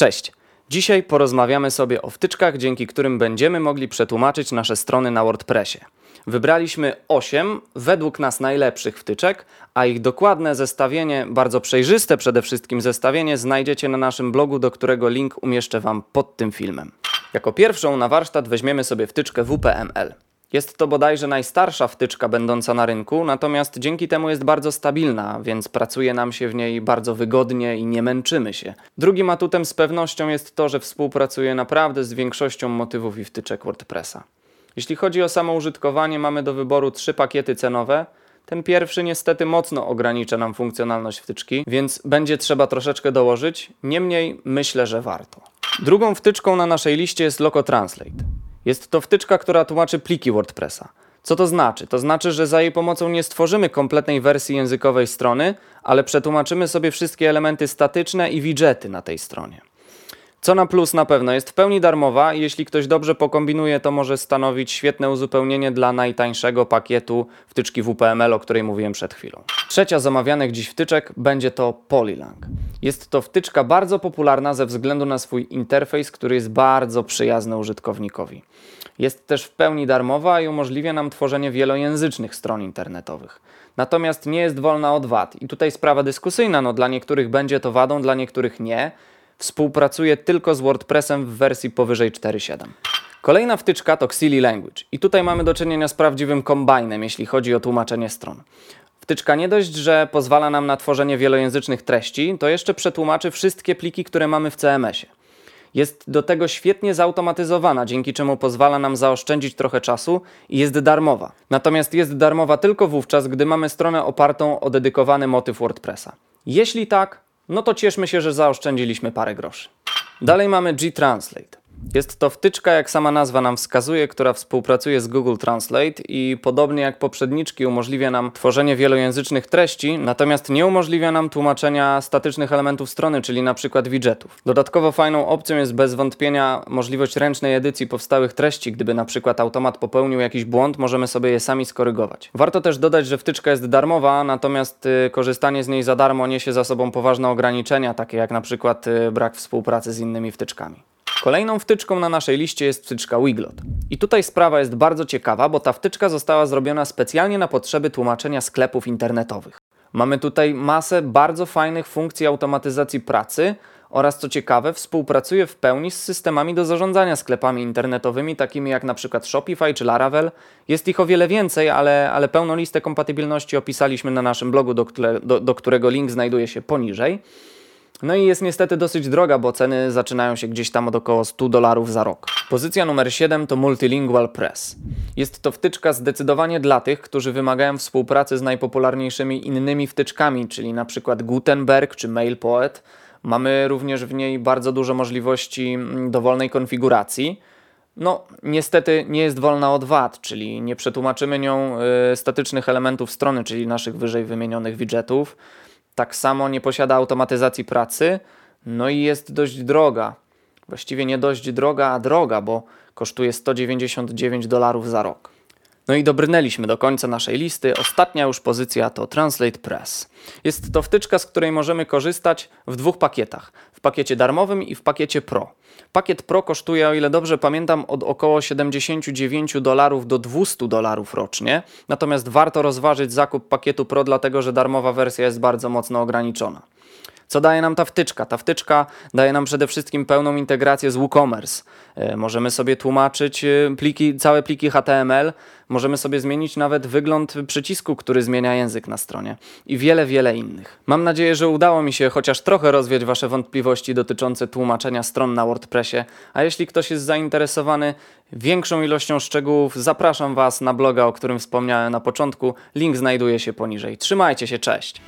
Cześć! Dzisiaj porozmawiamy sobie o wtyczkach, dzięki którym będziemy mogli przetłumaczyć nasze strony na WordPressie. Wybraliśmy 8 według nas najlepszych wtyczek, a ich dokładne zestawienie, bardzo przejrzyste przede wszystkim zestawienie, znajdziecie na naszym blogu, do którego link umieszczę Wam pod tym filmem. Jako pierwszą na warsztat weźmiemy sobie wtyczkę WPML. Jest to bodajże najstarsza wtyczka będąca na rynku, natomiast dzięki temu jest bardzo stabilna, więc pracuje nam się w niej bardzo wygodnie i nie męczymy się. Drugim atutem z pewnością jest to, że współpracuje naprawdę z większością motywów i wtyczek WordPressa. Jeśli chodzi o samo użytkowanie, mamy do wyboru 3 pakiety cenowe. Ten pierwszy niestety mocno ogranicza nam funkcjonalność wtyczki, więc będzie trzeba troszeczkę dołożyć, niemniej myślę, że warto. Drugą wtyczką na naszej liście jest Loco Translate. Jest to wtyczka, która tłumaczy pliki WordPressa. Co to znaczy? To znaczy, że za jej pomocą nie stworzymy kompletnej wersji językowej strony, ale przetłumaczymy sobie wszystkie elementy statyczne i widżety na tej stronie. Co na plus na pewno, jest w pełni darmowa i jeśli ktoś dobrze pokombinuje, to może stanowić świetne uzupełnienie dla najtańszego pakietu wtyczki WPML, o której mówiłem przed chwilą. Trzecia z omawianych dziś wtyczek będzie to Polylang. Jest to wtyczka bardzo popularna ze względu na swój interfejs, który jest bardzo przyjazny użytkownikowi. Jest też w pełni darmowa i umożliwia nam tworzenie wielojęzycznych stron internetowych. Natomiast nie jest wolna od wad i tutaj sprawa dyskusyjna, dla niektórych będzie to wadą, dla niektórych nie. Współpracuje tylko z WordPressem w wersji powyżej 4.7. Kolejna wtyczka to Xili Language i tutaj mamy do czynienia z prawdziwym kombajnem, jeśli chodzi o tłumaczenie stron. Wtyczka nie dość, że pozwala nam na tworzenie wielojęzycznych treści, to jeszcze przetłumaczy wszystkie pliki, które mamy w CMS-ie. Jest do tego świetnie zautomatyzowana, dzięki czemu pozwala nam zaoszczędzić trochę czasu i jest darmowa. Natomiast jest darmowa tylko wówczas, gdy mamy stronę opartą o dedykowany motyw WordPressa. Jeśli tak, no to cieszmy się, że zaoszczędziliśmy parę groszy. Dalej mamy G-Translate. Jest to wtyczka, jak sama nazwa nam wskazuje, która współpracuje z Google Translate i podobnie jak poprzedniczki umożliwia nam tworzenie wielojęzycznych treści, natomiast nie umożliwia nam tłumaczenia statycznych elementów strony, czyli na przykład widżetów. Dodatkowo fajną opcją jest bez wątpienia możliwość ręcznej edycji powstałych treści, gdyby na przykład automat popełnił jakiś błąd, możemy sobie je sami skorygować. Warto też dodać, że wtyczka jest darmowa, natomiast korzystanie z niej za darmo niesie za sobą poważne ograniczenia, takie jak na przykład brak współpracy z innymi wtyczkami. Kolejną wtyczką na naszej liście jest wtyczka Weglot. I tutaj sprawa jest bardzo ciekawa, bo ta wtyczka została zrobiona specjalnie na potrzeby tłumaczenia sklepów internetowych. Mamy tutaj masę bardzo fajnych funkcji automatyzacji pracy oraz co ciekawe współpracuje w pełni z systemami do zarządzania sklepami internetowymi, takimi jak na przykład Shopify czy Laravel. Jest ich o wiele więcej, ale pełną listę kompatybilności opisaliśmy na naszym blogu, do którego link znajduje się poniżej. No i jest niestety dosyć droga, bo ceny zaczynają się gdzieś tam od około $100 za rok. Pozycja numer 7 to Multilingual Press. Jest to wtyczka zdecydowanie dla tych, którzy wymagają współpracy z najpopularniejszymi innymi wtyczkami, czyli na przykład Gutenberg czy MailPoet. Mamy również w niej bardzo dużo możliwości dowolnej konfiguracji. No, niestety nie jest wolna od wad, czyli nie przetłumaczymy nią statycznych elementów strony, czyli naszych wyżej wymienionych widżetów. Tak samo nie posiada automatyzacji pracy, no i jest dość droga. Właściwie nie dość droga, a droga, bo kosztuje $199 za rok. No i dobrnęliśmy do końca naszej listy. Ostatnia już pozycja to Translate Press. Jest to wtyczka, z której możemy korzystać w 2 pakietach. W pakiecie darmowym i w pakiecie Pro. Pakiet Pro kosztuje, o ile dobrze pamiętam, od około $79 do $200 rocznie. Natomiast warto rozważyć zakup pakietu Pro, dlatego że darmowa wersja jest bardzo mocno ograniczona. Co daje nam ta wtyczka? Ta wtyczka daje nam przede wszystkim pełną integrację z WooCommerce. Możemy sobie tłumaczyć całe pliki HTML, możemy sobie zmienić nawet wygląd przycisku, który zmienia język na stronie i wiele, wiele innych. Mam nadzieję, że udało mi się chociaż trochę rozwiać Wasze wątpliwości dotyczące tłumaczenia stron na WordPressie, a jeśli ktoś jest zainteresowany większą ilością szczegółów, zapraszam Was na bloga, o którym wspomniałem na początku. Link znajduje się poniżej. Trzymajcie się, cześć!